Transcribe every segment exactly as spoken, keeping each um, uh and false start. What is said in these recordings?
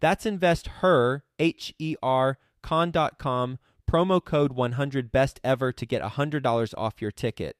That's InvestHer, H E R, con dot com, promo code one hundred best ever to get one hundred dollars off your ticket.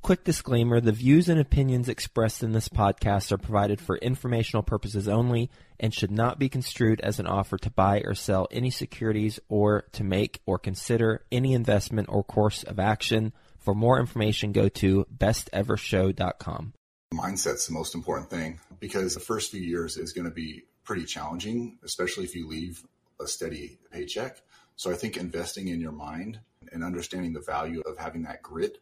Quick disclaimer, the views and opinions expressed in this podcast are provided for informational purposes only and should not be construed as an offer to buy or sell any securities or to make or consider any investment or course of action. For more information, go to best ever show dot com. Mindset's the most important thing because the first few years is going to be pretty challenging, especially if you leave a steady paycheck. So I think investing in your mind and understanding the value of having that grit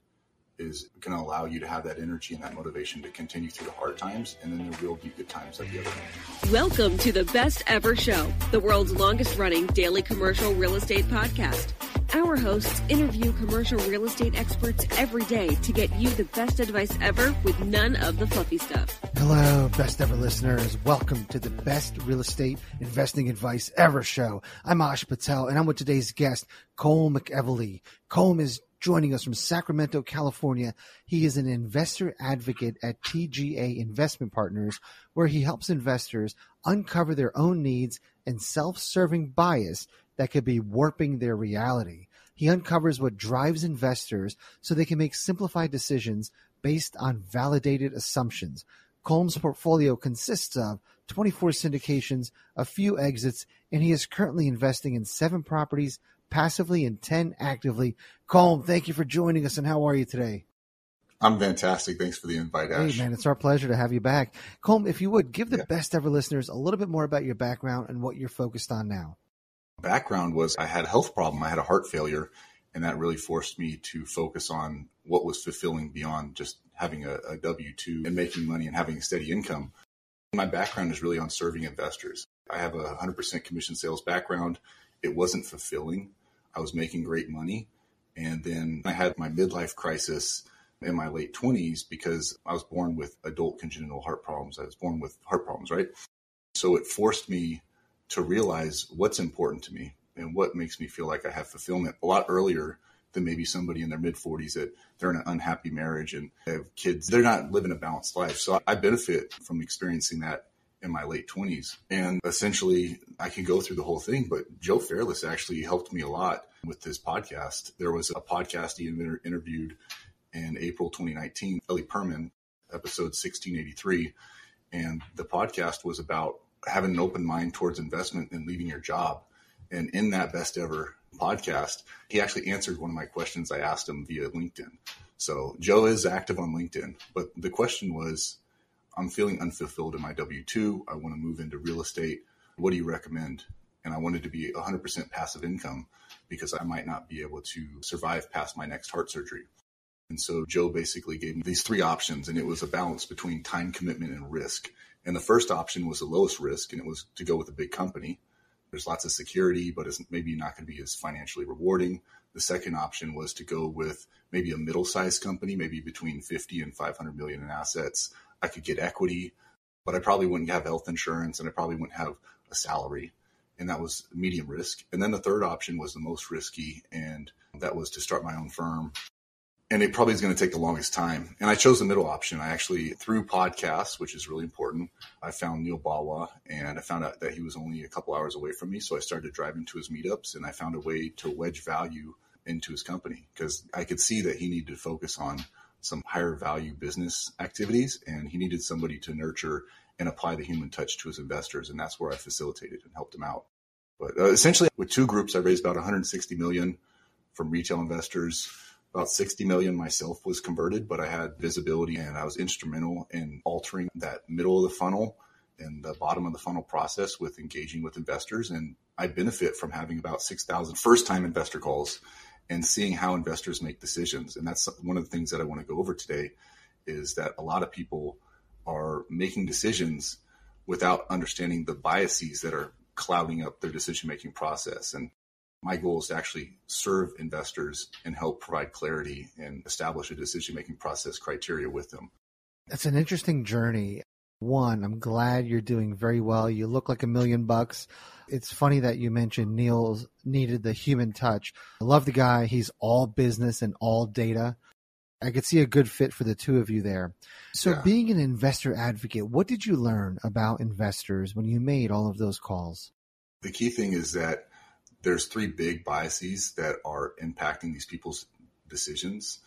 is going to allow you to have that energy and that motivation to continue through the hard times, and then there will be good times at the other end. Welcome to the Best Ever Show, the world's longest-running daily commercial real estate podcast. Our hosts interview commercial real estate experts every day to get you the best advice ever with none of the fluffy stuff. Hello, Best Ever listeners. Welcome to the Best Real Estate Investing Advice Ever Show. I'm Ash Patel, and I'm with today's guest, Colm McEvilly. Colm is joining us from Sacramento, California. He is an investor advocate at T G A Investment Partners, where he helps investors uncover their own needs and self-serving bias that could be warping their reality. He uncovers what drives investors so they can make simplified decisions based on validated assumptions. Colm's portfolio consists of twenty-four syndications, a few exits, and he is currently investing in seven properties passively and ten actively. Colm, thank you for joining us, and how are you today? I'm fantastic. Thanks for the invite, Ash. Hey, man, it's our pleasure to have you back. Colm, if you would, give the yeah. Best Ever listeners a little bit more about your background and what you're focused on now. Background was I had a health problem. I had a heart failure, and that really forced me to focus on what was fulfilling beyond just having a, a W two and making money and having a steady income. My background is really on serving investors. I have a one hundred percent commission sales background. It wasn't fulfilling. I was making great money. And then I had my midlife crisis in my late twenties because I was born with adult congenital heart problems. I was born with heart problems, right? So it forced me to realize what's important to me and what makes me feel like I have fulfillment a lot earlier than maybe somebody in their mid forties that they're in an unhappy marriage and have kids. They're not living a balanced life. So I benefit from experiencing that in my late twenties. And essentially, I can go through the whole thing, but Joe Fairless actually helped me a lot with this podcast. There was a podcast he interviewed in April twenty nineteen, Ellie Perman, episode sixteen eighty-three. And the podcast was about having an open mind towards investment and leaving your job. And in that Best Ever podcast, he actually answered one of my questions I asked him via LinkedIn. So Joe is active on LinkedIn, but the question was, I'm feeling unfulfilled in my W two. I want to move into real estate. What do you recommend? And I wanted to be one hundred percent passive income because I might not be able to survive past my next heart surgery. And so Joe basically gave me these three options, and it was a balance between time commitment and risk. And the first option was the lowest risk, and it was to go with a big company. There's lots of security, but it's maybe not going to be as financially rewarding. The second option was to go with maybe a middle-sized company, maybe between fifty and five hundred million in assets. I could get equity, but I probably wouldn't have health insurance, and I probably wouldn't have a salary. And that was medium risk. And then the third option was the most risky, and that was to start my own firm. And it probably is going to take the longest time. And I chose the middle option. I actually, through podcasts, which is really important, I found Neil Bawa, and I found out that he was only a couple hours away from me. So I started driving to his meetups, and I found a way to wedge value into his company because I could see that he needed to focus on some higher value business activities, and he needed somebody to nurture and apply the human touch to his investors. And that's where I facilitated and helped him out. But uh, essentially, with two groups, I raised about one hundred sixty million dollars from retail investors. About sixty million dollars myself was converted, but I had visibility and I was instrumental in altering that middle of the funnel and the bottom of the funnel process with engaging with investors. And I benefit from having about six thousand first-time investor calls and seeing how investors make decisions. And that's one of the things that I want to go over today, is that a lot of people are making decisions without understanding the biases that are clouding up their decision-making process. And my goal is to actually serve investors and help provide clarity and establish a decision-making process criteria with them. That's an interesting journey. One, I'm glad you're doing very well. You look like a million bucks. It's funny that you mentioned Neil needed the human touch. I love the guy. He's all business and all data. I could see a good fit for the two of you there. So yeah. Being an investor advocate, what did you learn about investors when you made all of those calls? The key thing is that there's three big biases that are impacting these people's decisions.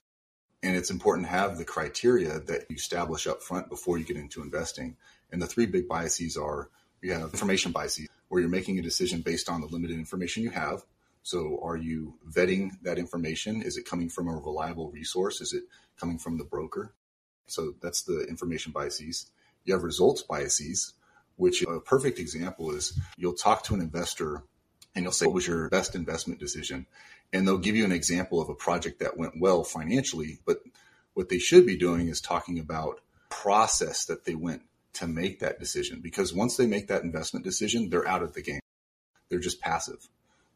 And it's important to have the criteria that you establish up front before you get into investing. And the three big biases are, you have information biases, where you're making a decision based on the limited information you have. So are you vetting that information? Is it coming from a reliable resource? Is it coming from the broker? So that's the information biases. You have results biases, which a perfect example is you'll talk to an investor and you'll say, what was your best investment decision? And they'll give you an example of a project that went well financially, but what they should be doing is talking about process that they went to make that decision. Because once they make that investment decision, they're out of the game. They're just passive.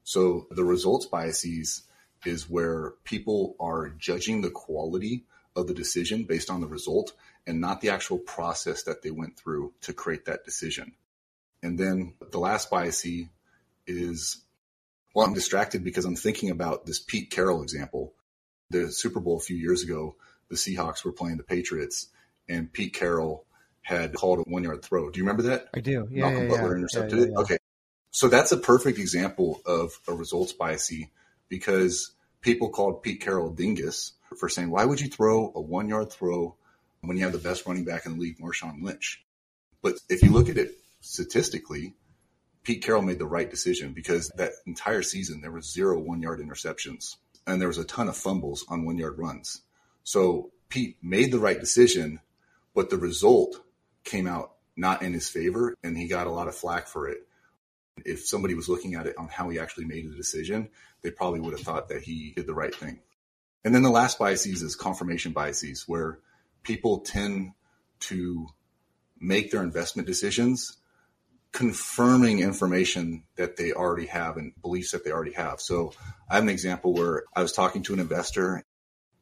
So the results biases is where people are judging the quality of the decision based on the result and not the actual process that they went through to create that decision. And then the last bias is, well, I'm distracted because I'm thinking about this Pete Carroll example. The Super Bowl a few years ago, the Seahawks were playing the Patriots, and Pete Carroll had called a one-yard throw. Do you remember that? I do. Yeah, Malcolm yeah, Butler yeah. intercepted yeah, yeah, yeah. it. Okay. So that's a perfect example of a results bias, because people called Pete Carroll dingus for saying, why would you throw a one-yard throw when you have the best running back in the league, Marshawn Lynch? But if you look at it statistically, Pete Carroll made the right decision, because that entire season there was zero one-yard interceptions and there was a ton of fumbles on one-yard runs. So Pete made the right decision, but the result came out not in his favor, and he got a lot of flack for it. If somebody was looking at it on how he actually made the decision, they probably would have thought that he did the right thing. And then the last biases is confirmation biases, where people tend to make their investment decisions confirming information that they already have and beliefs that they already have. So I have an example where I was talking to an investor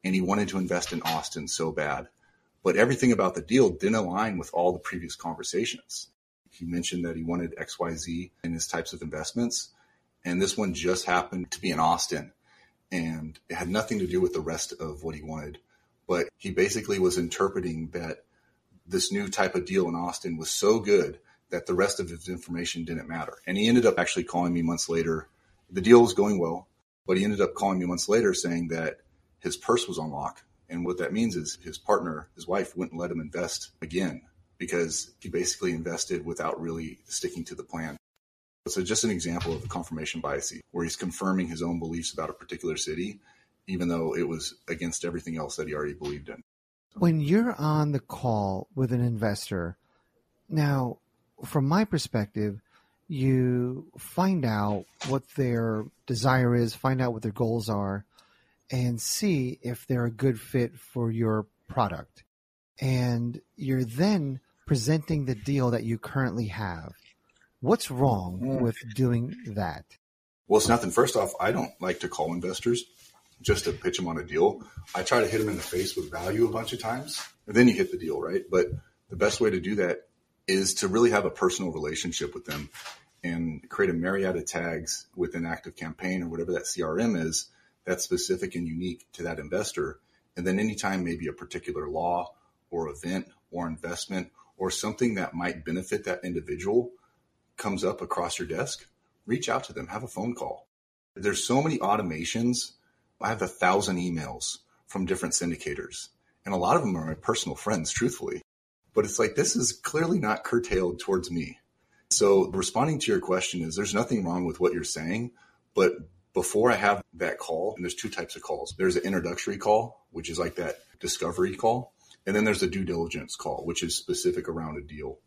and he wanted to invest in Austin so bad, but everything about the deal didn't align with all the previous conversations. He mentioned that he wanted X Y Z in his types of investments, and this one just happened to be in Austin, and it had nothing to do with the rest of what he wanted. But he basically was interpreting that this new type of deal in Austin was so good that the rest of his information didn't matter. And he ended up actually calling me months later. The deal was going well, but he ended up calling me months later saying that his purse was on lock. And what that means is his partner, his wife, wouldn't let him invest again, because he basically invested without really sticking to the plan. So just an example of the confirmation bias, where he's confirming his own beliefs about a particular city, even though it was against everything else that he already believed in. When you're on the call with an investor, now, from my perspective, you find out what their desire is, find out what their goals are, and see if they're a good fit for your product. And you're then presenting the deal that you currently have. What's wrong with doing that? Well, it's nothing. First off, I don't like to call investors just to pitch them on a deal. I try to hit them in the face with value a bunch of times, and then you hit the deal, right? But the best way to do that is to really have a personal relationship with them and create a myriad of tags within ActiveCampaign or whatever that C R M is that's specific and unique to that investor. And then anytime maybe a particular law or event or investment or something that might benefit that individual comes up across your desk, reach out to them, have a phone call. There's so many automations. I have a thousand emails from different syndicators, and a lot of them are my personal friends, truthfully. But it's like, this is clearly not curtailed towards me. So responding to your question is there's nothing wrong with what you're saying, but before I have that call, and there's two types of calls. There's an introductory call, which is like that discovery call. And then there's the due diligence call, which is specific around a deal.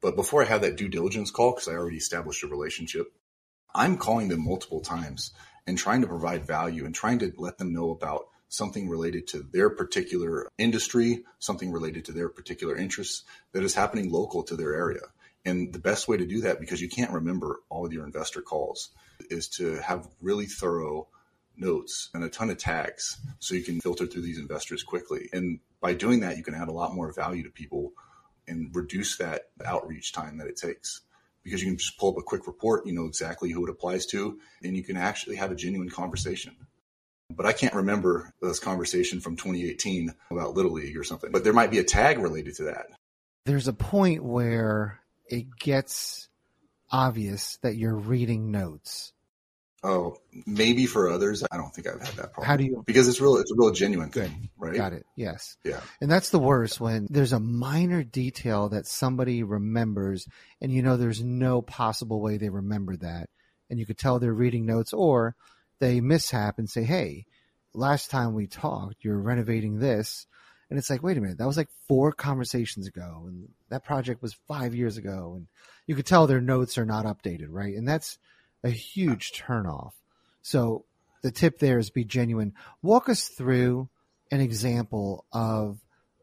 But before I have that due diligence call, because I already established a relationship, I'm calling them multiple times and trying to provide value and trying to let them know about something related to their particular industry, something related to their particular interests that is happening local to their area. And the best way to do that, because you can't remember all of your investor calls, is to have really thorough notes and a ton of tags so you can filter through these investors quickly. And by doing that, you can add a lot more value to people and reduce that outreach time that it takes, because you can just pull up a quick report, you know exactly who it applies to, and you can actually have a genuine conversation. But I can't remember this conversation from twenty eighteen about Little League or something, but there might be a tag related to that. There's a point where it gets obvious that you're reading notes. Oh, maybe for others. I don't think I've had that problem. How do you? Because it's real. It's a real genuine thing, right? Got it. Yes. Yeah. And that's the worst, when there's a minor detail that somebody remembers and you know there's no possible way they remember that. And you could tell they're reading notes, or they mishap and say, hey, last time we talked, you're renovating this. And it's like, wait a minute, that was like four conversations ago. And that project was five years ago. And you could tell their notes are not updated, right? And that's a huge turnoff. So the tip there is be genuine. Walk us through an example of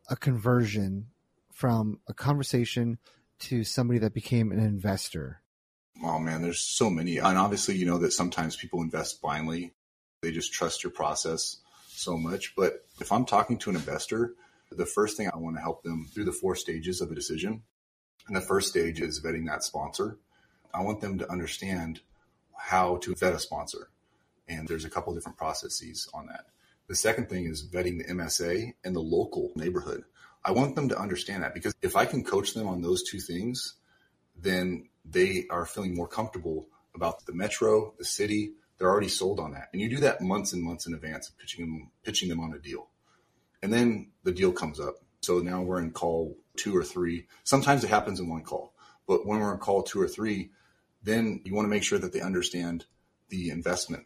a conversion from a conversation to somebody that became an investor. Oh man, there's so many. And obviously, you know that sometimes people invest blindly. They just trust your process so much. But if I'm talking to an investor, the first thing I want to help them through the four stages of a decision. And the first stage is vetting that sponsor. I want them to understand how to vet a sponsor. And there's a couple of different processes on that. The second thing is vetting the M S A and the local neighborhood. I want them to understand that, because if I can coach them on those two things, then they are feeling more comfortable about the metro, the city. They're already sold on that. And you do that months and months in advance of pitching them, pitching them on a deal. And then the deal comes up. So now we're in call two or three. Sometimes it happens in one call, but when we're in call two or three, then you want to make sure that they understand the investment.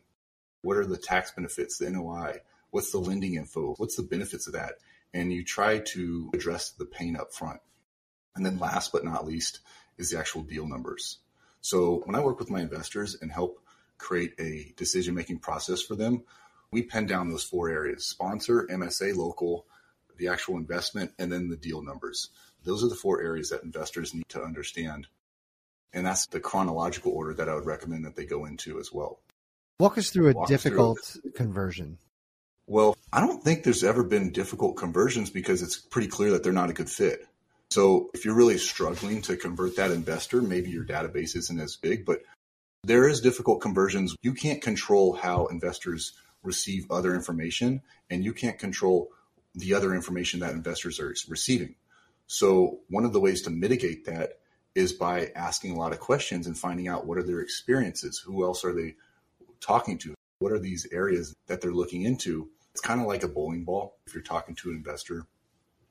What are the tax benefits, the N O I? What's the lending info? What's the benefits of that? And you try to address the pain up front. And then last but not least is the actual deal numbers. So when I work with my investors and help create a decision-making process for them, we pen down those four areas: sponsor, M S A, local, the actual investment, and then the deal numbers. Those are the four areas that investors need to understand. And that's the chronological order that I would recommend that they go into as well. Walk us through a Walk difficult through. conversion. Well, I don't think there's ever been difficult conversions, because it's pretty clear that they're not a good fit. So if you're really struggling to convert that investor, maybe your database isn't as big, but there is difficult conversions. You can't control how investors receive other information, and you can't control the other information that investors are receiving. So one of the ways to mitigate that is by asking a lot of questions and finding out what are their experiences, who else are they talking to, what are these areas that they're looking into. It's kind of like a bowling ball. If you're talking to an investor,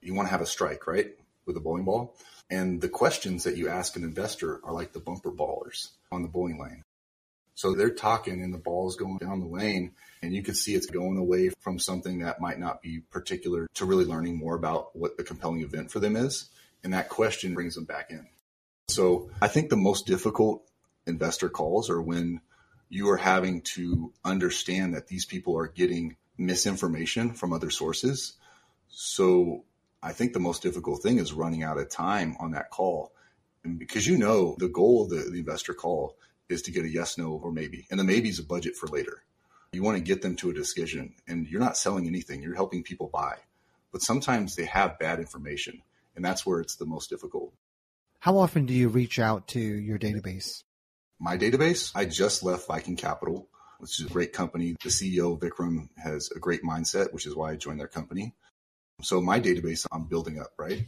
you want to have a strike, right, with a bowling ball. And the questions that you ask an investor are like the bumper ballers on the bowling lane. So they're talking and the ball is going down the lane, and you can see it's going away from something that might not be particular to really learning more about what the compelling event for them is. And that question brings them back in. So I think the most difficult investor calls are when you are having to understand that these people are getting misinformation from other sources. So I think the most difficult thing is running out of time on that call. And because you know the goal of the, the investor call is to get a yes, no, or maybe. And the maybe is a budget for later. You want to get them to a decision, and you're not selling anything. You're helping people buy. But sometimes they have bad information, and that's where it's the most difficult. How often do you reach out to your database? My database? I just left Viking Capital, which is a great company. The C E O, Vikram, has a great mindset, which is why I joined their company. So my database I'm building up, right?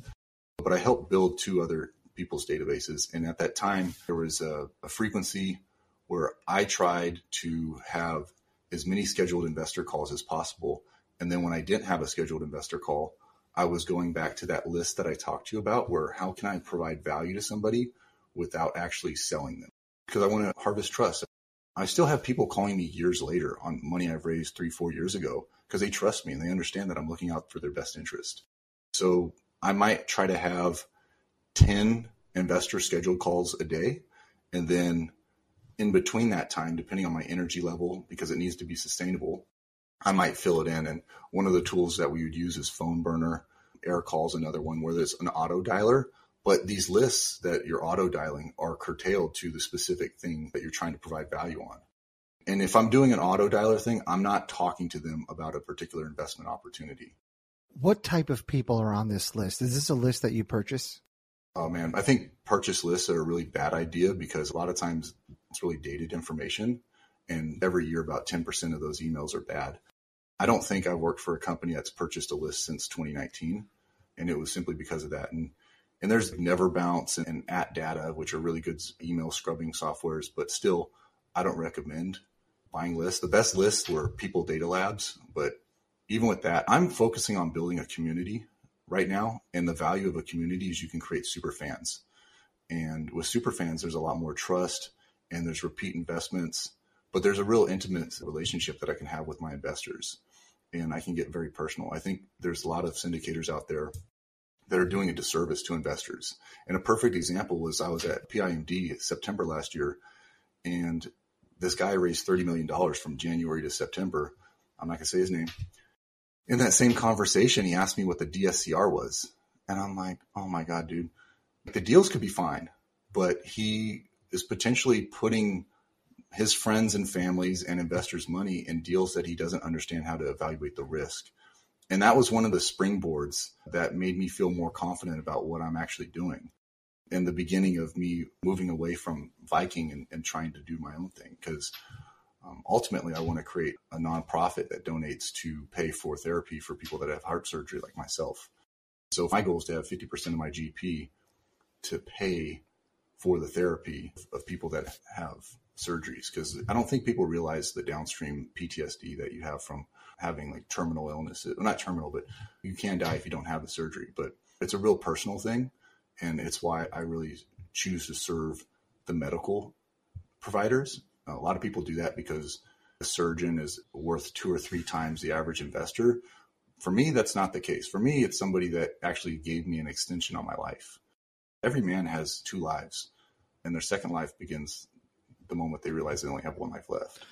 But I helped build two other people's databases. And at that time, there was a, a frequency where I tried to have as many scheduled investor calls as possible. And then when I didn't have a scheduled investor call, I was going back to that list that I talked to you about, where how can I provide value to somebody without actually selling them because I want to harvest trust. I still have people calling me years later on money I've raised three, four years ago because they trust me and they understand that I'm looking out for their best interest. So I might try to have ten investor scheduled calls a day. And then in between that time, depending on my energy level, because it needs to be sustainable, I might fill it in. And one of the tools that we would use is Phone Burner. Air Calls, another one, where there's an auto dialer. But these lists that you're auto dialing are curtailed to the specific thing that you're trying to provide value on. And if I'm doing an auto dialer thing, I'm not talking to them about a particular investment opportunity. What type of people are on this list? Is this a list that you purchase? Oh, man. I think purchase lists are a really bad idea because a lot of times it's really dated information. And every year, about ten percent of those emails are bad. I don't think I've worked for a company that's purchased a list since twenty nineteen. And it was simply because of that. And and there's NeverBounce and, and AtData, which are really good email scrubbing softwares. But still, I don't recommend buying lists. The best lists were People Data Labs. But even with that, I'm focusing on building a community right now. And the value of a community is you can create super fans. And with super fans, there's a lot more trust and there's repeat investments. But there's a real intimate relationship that I can have with my investors. And I can get very personal. I think there's a lot of syndicators out there that are doing a disservice to investors. And a perfect example was I was at P I M D September last year, and this guy raised thirty million dollars from January to September. I'm not going to say his name. In that same conversation, he asked me what the D S C R was. And I'm like, oh my God, dude, the deals could be fine, but he is potentially putting his friends and families and investors' money in deals that he doesn't understand how to evaluate the risk. And that was one of the springboards that made me feel more confident about what I'm actually doing and the beginning of me moving away from Viking and, and trying to do my own thing. Because um, ultimately, I want to create a nonprofit that donates to pay for therapy for people that have heart surgery like myself. So my goal is to have fifty percent of my G P to pay for the therapy of people that have surgeries, because I don't think people realize the downstream P T S D that you have from having like terminal illnesses. Well, not terminal, but you can die if you don't have the surgery, but it's a real personal thing. And it's why I really choose to serve the medical providers. A lot of people do that because a surgeon is worth two or three times the average investor. For me, that's not the case. For me, it's somebody that actually gave me an extension on my life. Every man has two lives, and their second life begins the moment they realize they only have one life left.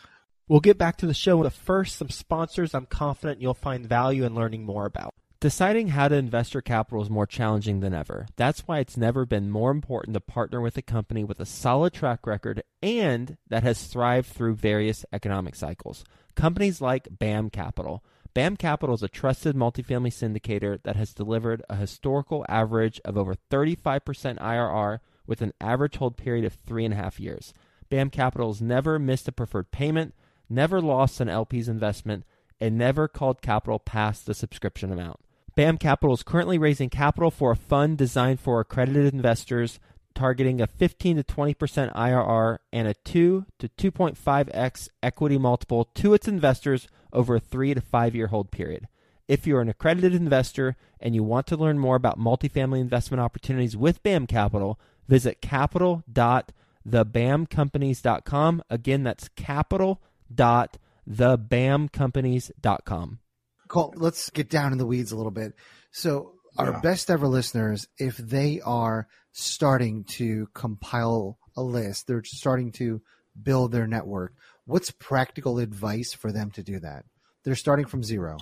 We'll get back to the show, but first, some sponsors I'm confident you'll find value in learning more about. Deciding how to invest your capital is more challenging than ever. That's why it's never been more important to partner with a company with a solid track record and that has thrived through various economic cycles. Companies like BAM Capital. BAM Capital is a trusted multifamily syndicator that has delivered a historical average of over thirty-five percent I R R with an average hold period of three and a half years. BAM Capital has never missed a preferred payment, never lost an L P's investment, and never called capital past the subscription amount. BAM Capital is currently raising capital for a fund designed for accredited investors, targeting a fifteen to twenty percent I R R and a two to two point five x equity multiple to its investors over a three to five year hold period. If you're an accredited investor and you want to learn more about multifamily investment opportunities with BAM Capital, visit capital dot com. the bam companies dot com. Again, that's capital dot the bam companies dot com. Cool. Let's get down in the weeds a little bit. So our yeah. best ever listeners, if they are starting to compile a list, they're starting to build their network, what's practical advice for them to do that? They're starting from zero.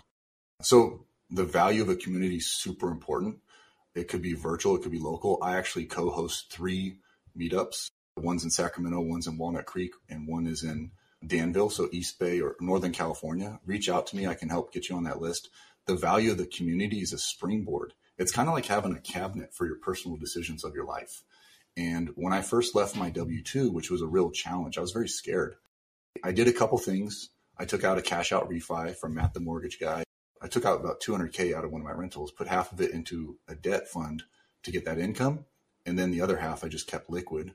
So the value of a community is super important. It could be virtual. It could be local. I actually co-host three meetups. One's in Sacramento, one's in Walnut Creek, and one is in Danville, so East Bay or Northern California. Reach out to me. I can help get you on that list. The value of the community is a springboard. It's kind of like having a cabinet for your personal decisions of your life. And when I first left my W two, which was a real challenge, I was very scared. I did a couple things. I took out a cash out refi from Matt, the mortgage guy. I took out about two hundred K out of one of my rentals, put half of it into a debt fund to get that income. And then the other half, I just kept liquid.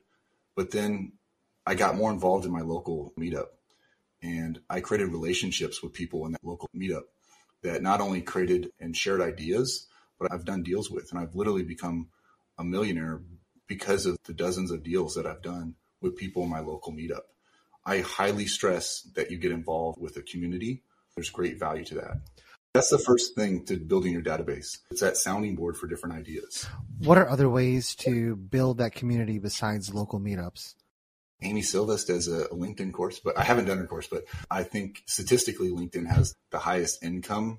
But then I got more involved in my local meetup, and I created relationships with people in that local meetup that not only created and shared ideas, but I've done deals with, and I've literally become a millionaire because of the dozens of deals that I've done with people in my local meetup. I highly stress that you get involved with a community. There's great value to that. That's the first thing to building your database. It's that sounding board for different ideas. What are other ways to build that community besides local meetups? Amy Silvest has a LinkedIn course, but I haven't done her course, but I think statistically LinkedIn has the highest income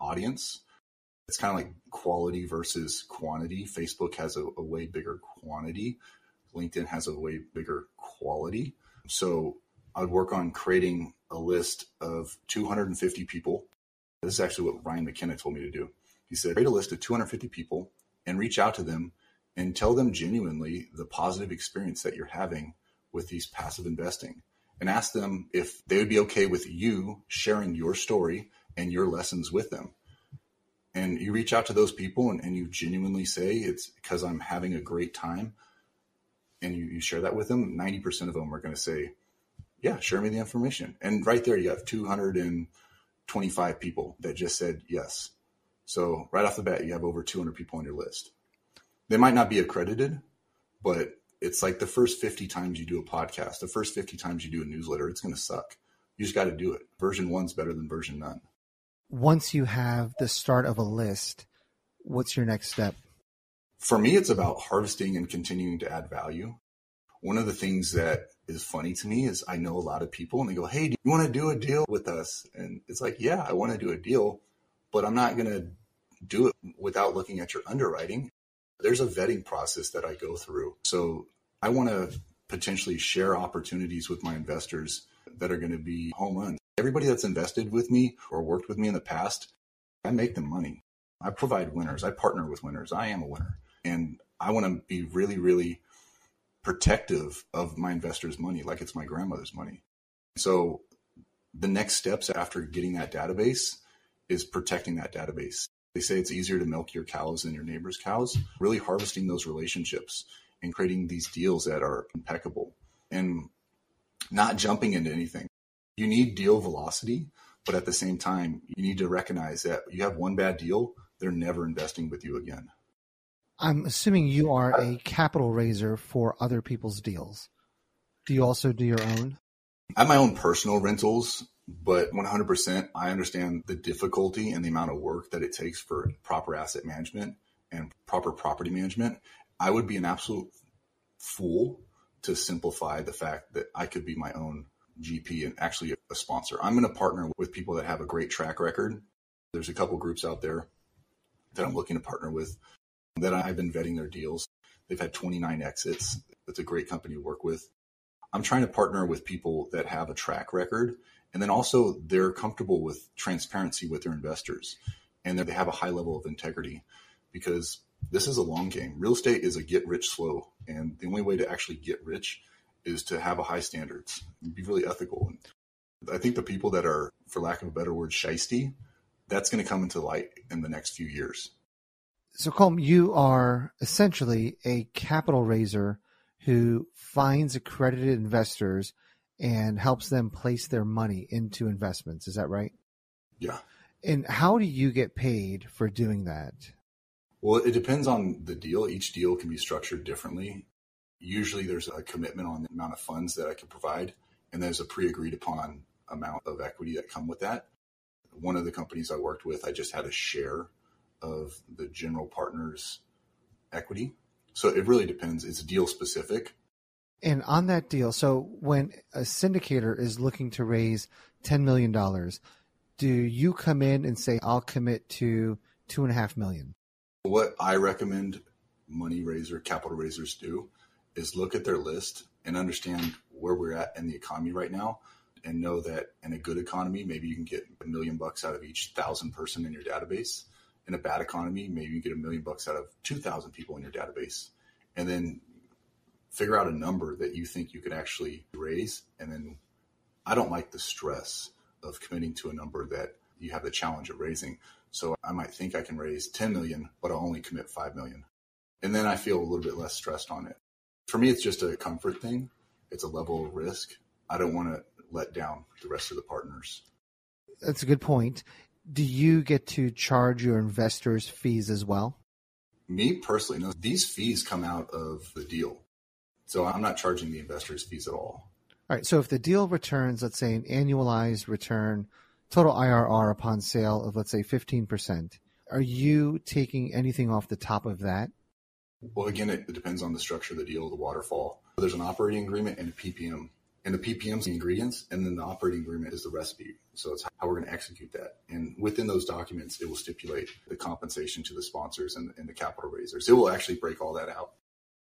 audience. It's kind of like quality versus quantity. Facebook has a, a way bigger quantity. LinkedIn has a way bigger quality. So I'd work on creating a list of two hundred fifty people. This is actually what Ryan McKenna told me to do. He said, create a list of two hundred fifty people and reach out to them and tell them genuinely the positive experience that you're having with these passive investing, and ask them if they would be okay with you sharing your story and your lessons with them. And you reach out to those people and, and you genuinely say, it's because I'm having a great time. And you, you share that with them. ninety percent of them are going to say, yeah, share me the information. And right there, you have two hundred twenty-five people that just said yes. So right off the bat, you have over two hundred people on your list. They might not be accredited, but it's like the first fifty times you do a podcast, the first fifty times you do a newsletter, it's going to suck. You just got to do it. Version one's better than version none. Once you have the start of a list, what's your next step? For me, it's about harvesting and continuing to add value. One of the things that is funny to me is I know a lot of people and they go, hey, do you want to do a deal with us? And it's like, yeah, I want to do a deal, but I'm not going to do it without looking at your underwriting. There's a vetting process that I go through. So I want to potentially share opportunities with my investors that are going to be home runs. Everybody that's invested with me or worked with me in the past, I make them money. I provide winners. I partner with winners. I am a winner. And I want to be really, really protective of my investors' money, like it's my grandmother's money. So the next steps after getting that database is protecting that database. They say it's easier to milk your cows than your neighbor's cows. Really harvesting those relationships and creating these deals that are impeccable and not jumping into anything. You need deal velocity, but at the same time, you need to recognize that you have one bad deal, they're never investing with you again. I'm assuming you are a capital raiser for other people's deals. Do you also do your own? I have my own personal rentals, but one hundred percent I understand the difficulty and the amount of work that it takes for proper asset management and proper property management. I would be an absolute fool to simplify the fact that I could be my own G P and actually a sponsor. I'm going to partner with people that have a great track record. There's a couple groups out there that I'm looking to partner with that I've been vetting their deals. They've had twenty-nine exits. That's a great company to work with. I'm trying to partner with people that have a track record, and then also they're comfortable with transparency with their investors, and they have a high level of integrity, because this is a long game. Real estate is a get rich slow, and the only way to actually get rich is to have a high standards and be really ethical. And I think the people that are, for lack of a better word, shysty, that's going to come into light in the next few years. So Colm, you are essentially a capital raiser who finds accredited investors and helps them place their money into investments. Is that right? Yeah. And how do you get paid for doing that? Well, it depends on the deal. Each deal can be structured differently. Usually there's a commitment on the amount of funds that I can provide, and there's a pre-agreed upon amount of equity that come with that. One of the companies I worked with, I just had a share of the general partner's equity. So it really depends. It's deal specific. And on that deal, so when a syndicator is looking to raise ten million dollars, do you come in and say, I'll commit to two and a half million? What I recommend money raiser, capital raisers do is look at their list and understand where we're at in the economy right now, and know that in a good economy, maybe you can get a million bucks out of each thousand person in your database. In a bad economy, maybe you get a million bucks out of two thousand people in your database, and then figure out a number that you think you could actually raise. And then I don't like the stress of committing to a number that you have the challenge of raising. So I might think I can raise ten million, but I'll only commit five million. And then I feel a little bit less stressed on it. For me, it's just a comfort thing. It's a level of risk. I don't want to let down the rest of the partners. That's a good point. Do you get to charge your investors fees as well? me personally, no, these fees come out of the deal. So I'm not charging the investors fees at all. All right. So if the deal returns, let's say an annualized return, total I R R upon sale of, let's say, fifteen percent, are you taking anything off the top of that? Well, again, it depends on the structure of the deal, the waterfall. There's an operating agreement and a P P M. And the P P M's the ingredients, and then the operating agreement is the recipe. So it's how we're going to execute that. And within those documents, it will stipulate the compensation to the sponsors and, and the capital raisers. It will actually break all that out.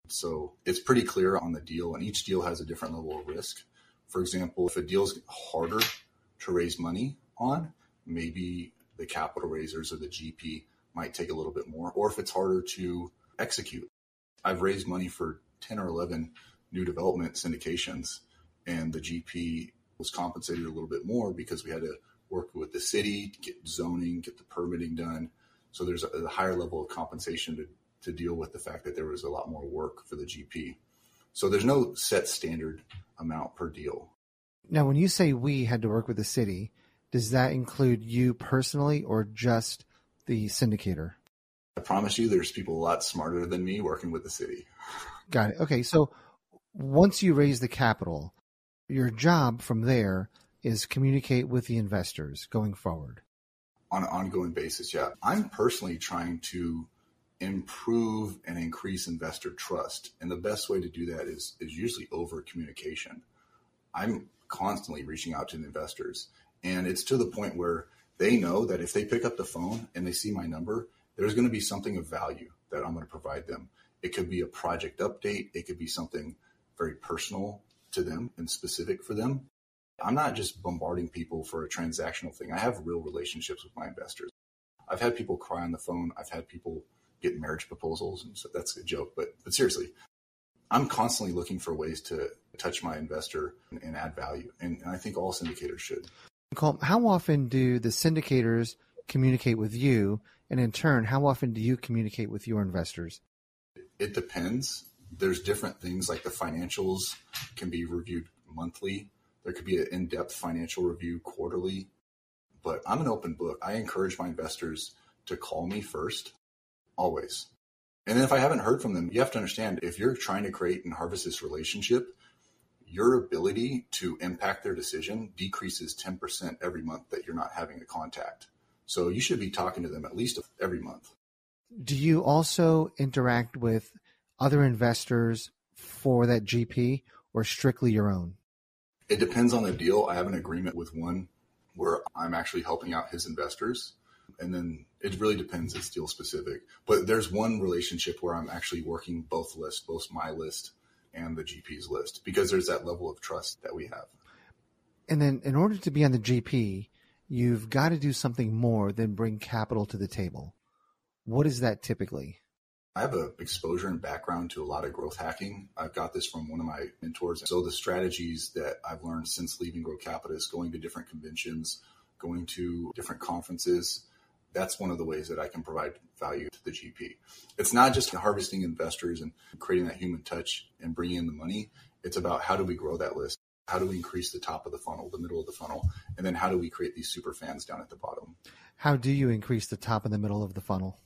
So it's pretty clear on the deal, and each deal has a different level of risk. For example, if a deal's harder to raise money on, maybe the capital raisers or the G P might take a little bit more, or if it's harder to execute. I've raised money for ten or eleven new development syndications, and the G P was compensated a little bit more because we had to work with the city to get zoning, get the permitting done. So there's a, a higher level of compensation to, to deal with the fact that there was a lot more work for the G P. So there's no set standard amount per deal. Now, when you say we had to work with the city, does that include you personally or just the syndicator? I promise you there's people a lot smarter than me working with the city. Got it. Okay. So once you raise the capital, your job from there is communicate with the investors going forward. On an ongoing basis, yeah. I'm personally trying to improve and increase investor trust. And the best way to do that is, is usually over communication. I'm constantly reaching out to the investors. And it's to the point where they know that if they pick up the phone and they see my number, there's going to be something of value that I'm going to provide them. It could be a project update. It could be something very personal to them and specific for them. I'm not just bombarding people for a transactional thing. I have real relationships with my investors. I've had people cry on the phone. I've had people get marriage proposals, and so that's a joke, but, but seriously, I'm constantly looking for ways to touch my investor and, and add value. And, and I think all syndicators should. Colm, how often do the syndicators communicate with you? And in turn, how often do you communicate with your investors? It depends. There's different things, like the financials can be reviewed monthly. There could be an in-depth financial review quarterly, but I'm an open book. I encourage my investors to call me first, always. And then if I haven't heard from them, you have to understand, if you're trying to create and harvest this relationship, your ability to impact their decision decreases ten percent every month that you're not having a contact. So you should be talking to them at least every month. Do you also interact with other investors for that G P, or strictly your own? It depends on the deal. I have an agreement with one where I'm actually helping out his investors. And then it really depends. It's deal specific. But there's one relationship where I'm actually working both lists, both my list and the G P's list, because there's that level of trust that we have. And then in order to be on the G P, you've got to do something more than bring capital to the table. What is that typically? I have an exposure and background to a lot of growth hacking. I've got this from one of my mentors. So the strategies that I've learned since leaving Grow Capital is going to different conventions, going to different conferences. That's one of the ways that I can provide value to the G P. It's not just harvesting investors and creating that human touch and bringing in the money. It's about how do we grow that list? How do we increase the top of the funnel, the middle of the funnel? And then how do we create these super fans down at the bottom? How do you increase the top and the middle of the funnel?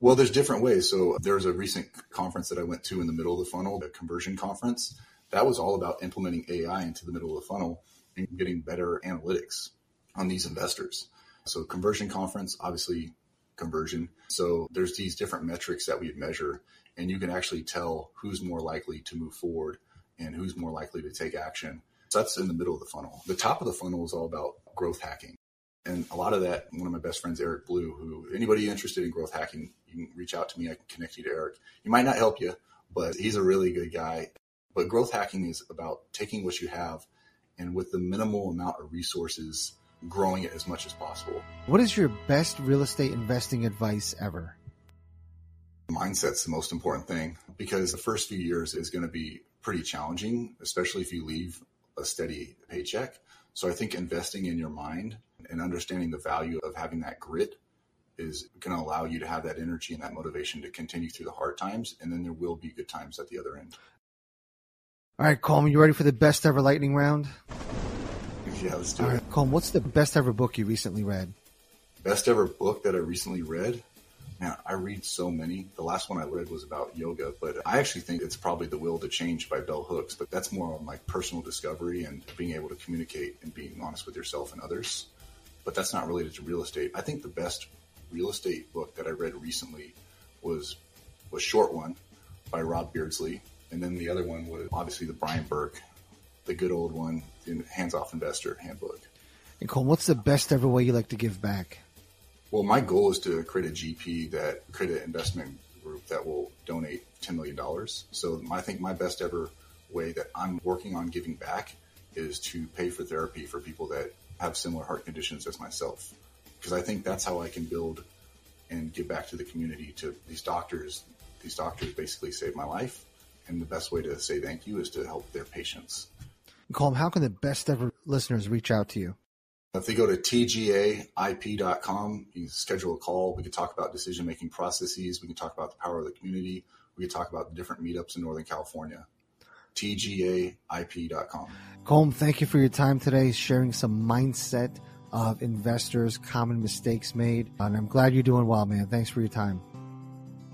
Well, there's different ways. So there's a recent conference that I went to in the middle of the funnel, the conversion conference. That was all about implementing A I into the middle of the funnel and getting better analytics on these investors. So conversion conference, obviously conversion. So there's these different metrics that we measure, and you can actually tell who's more likely to move forward and who's more likely to take action. So that's in the middle of the funnel. The top of the funnel is all about growth hacking. And a lot of that, one of my best friends, Eric Blue, who anybody interested in growth hacking, you can reach out to me. I can connect you to Eric. He might not help you, but he's a really good guy. But growth hacking is about taking what you have and with the minimal amount of resources, growing it as much as possible. What is your best real estate investing advice ever? Mindset's the most important thing, because the first few years is going to be pretty challenging, especially if you leave a steady paycheck. So I think investing in your mind and understanding the value of having that grit is going to allow you to have that energy and that motivation to continue through the hard times. And then there will be good times at the other end. All right, Colm, you ready for the best ever lightning round? Yeah, let's do All it. Right, Colm, what's the best ever book you recently read? Best ever book that I recently read? man, I read so many. The last one I read was about yoga, but I actually think it's probably The Will to Change by Bell Hooks, but that's more on like personal discovery and being able to communicate and being honest with yourself and others. But that's not related to real estate. I think the best real estate book that I read recently was a short one by Rob Beardsley. And then the other one was obviously the Brian Burke, the good old one, the Hands-Off Investor Handbook. And Colm, what's the best ever way you like to give back? Well, my goal is to create a G P that create an investment group that will donate ten million dollars. So I think my best ever way that I'm working on giving back is to pay for therapy for people that have similar heart conditions as myself, because I think that's how I can build and give back to the community, to these doctors. These doctors basically saved my life. And the best way to say thank you is to help their patients. Colm, how can the best ever listeners reach out to you? If they go to T G A I P dot com, you can schedule a call. We can talk about decision-making processes. We can talk about the power of the community. We can talk about the different meetups in Northern California. T G A I P dot com. Colm, thank you for your time today, sharing some mindset of investors, common mistakes made. And I'm glad you're doing well, man. Thanks for your time.